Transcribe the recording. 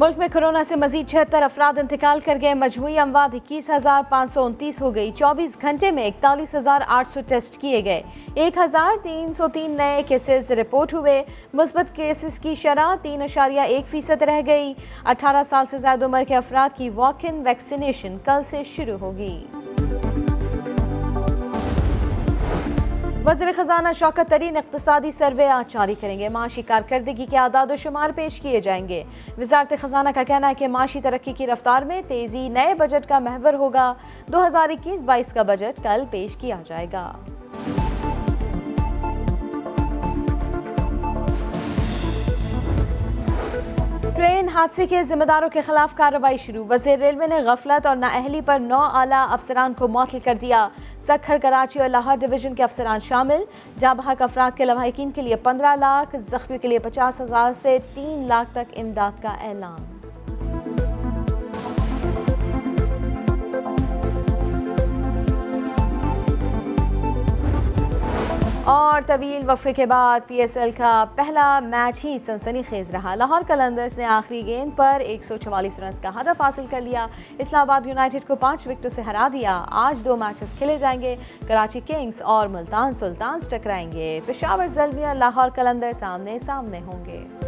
ملک میں کرونا سے مزید 76 افراد انتقال کر گئے۔ مجموعی اموات 21,529 ہو گئی۔ 24 گھنٹے میں 41,800 ٹیسٹ کیے گئے۔ 1,303 نئے کیسز رپورٹ ہوئے۔ مثبت کیسز کی شرح 3.1% رہ گئی۔ 18 سال سے زائد عمر کے افراد کی واک ان ویکسینیشن کل سے شروع ہوگی۔ وزیر خزانہ شوکت ترین اقتصادی سروے آج جاری کریں گے۔ معاشی کارکردگی کے اعداد و شمار پیش کیے جائیں گے۔ وزارت خزانہ کا کہنا ہے کہ معاشی ترقی کی رفتار میں تیزی نئے بجٹ کا محور ہوگا۔ 2021-22 کا بجٹ کل پیش کیا جائے گا۔ ٹرین حادثے کے ذمہ داروں کے خلاف کارروائی شروع۔ وزیر ریلوے نے غفلت اور نااہلی پر 9 اعلیٰ افسران کو معطل کر دیا۔ سکھر، کراچی اور لاہور ڈویژن کے افسران شامل۔ جاں بحق افراد کے لواحقین کے لیے 15 لاکھ، زخمی کے لیے 50,000 سے 3 لاکھ تک امداد کا اعلان۔ اور طویل وقفے کے بعد پی ایس ایل کا پہلا میچ ہی سنسنی خیز رہا۔ لاہور قلندرز نے آخری گیند پر 144 رنز کا ہدف حاصل کر لیا۔ اسلام آباد یونائٹڈ کو 5 وکٹوں سے ہرا دیا۔ آج 2 میچز کھیلے جائیں گے۔ کراچی کنگز اور ملتان سلطانز ٹکرائیں گے۔ پشاور زلمی اور لاہور قلندرز آمنے سامنے ہوں گے۔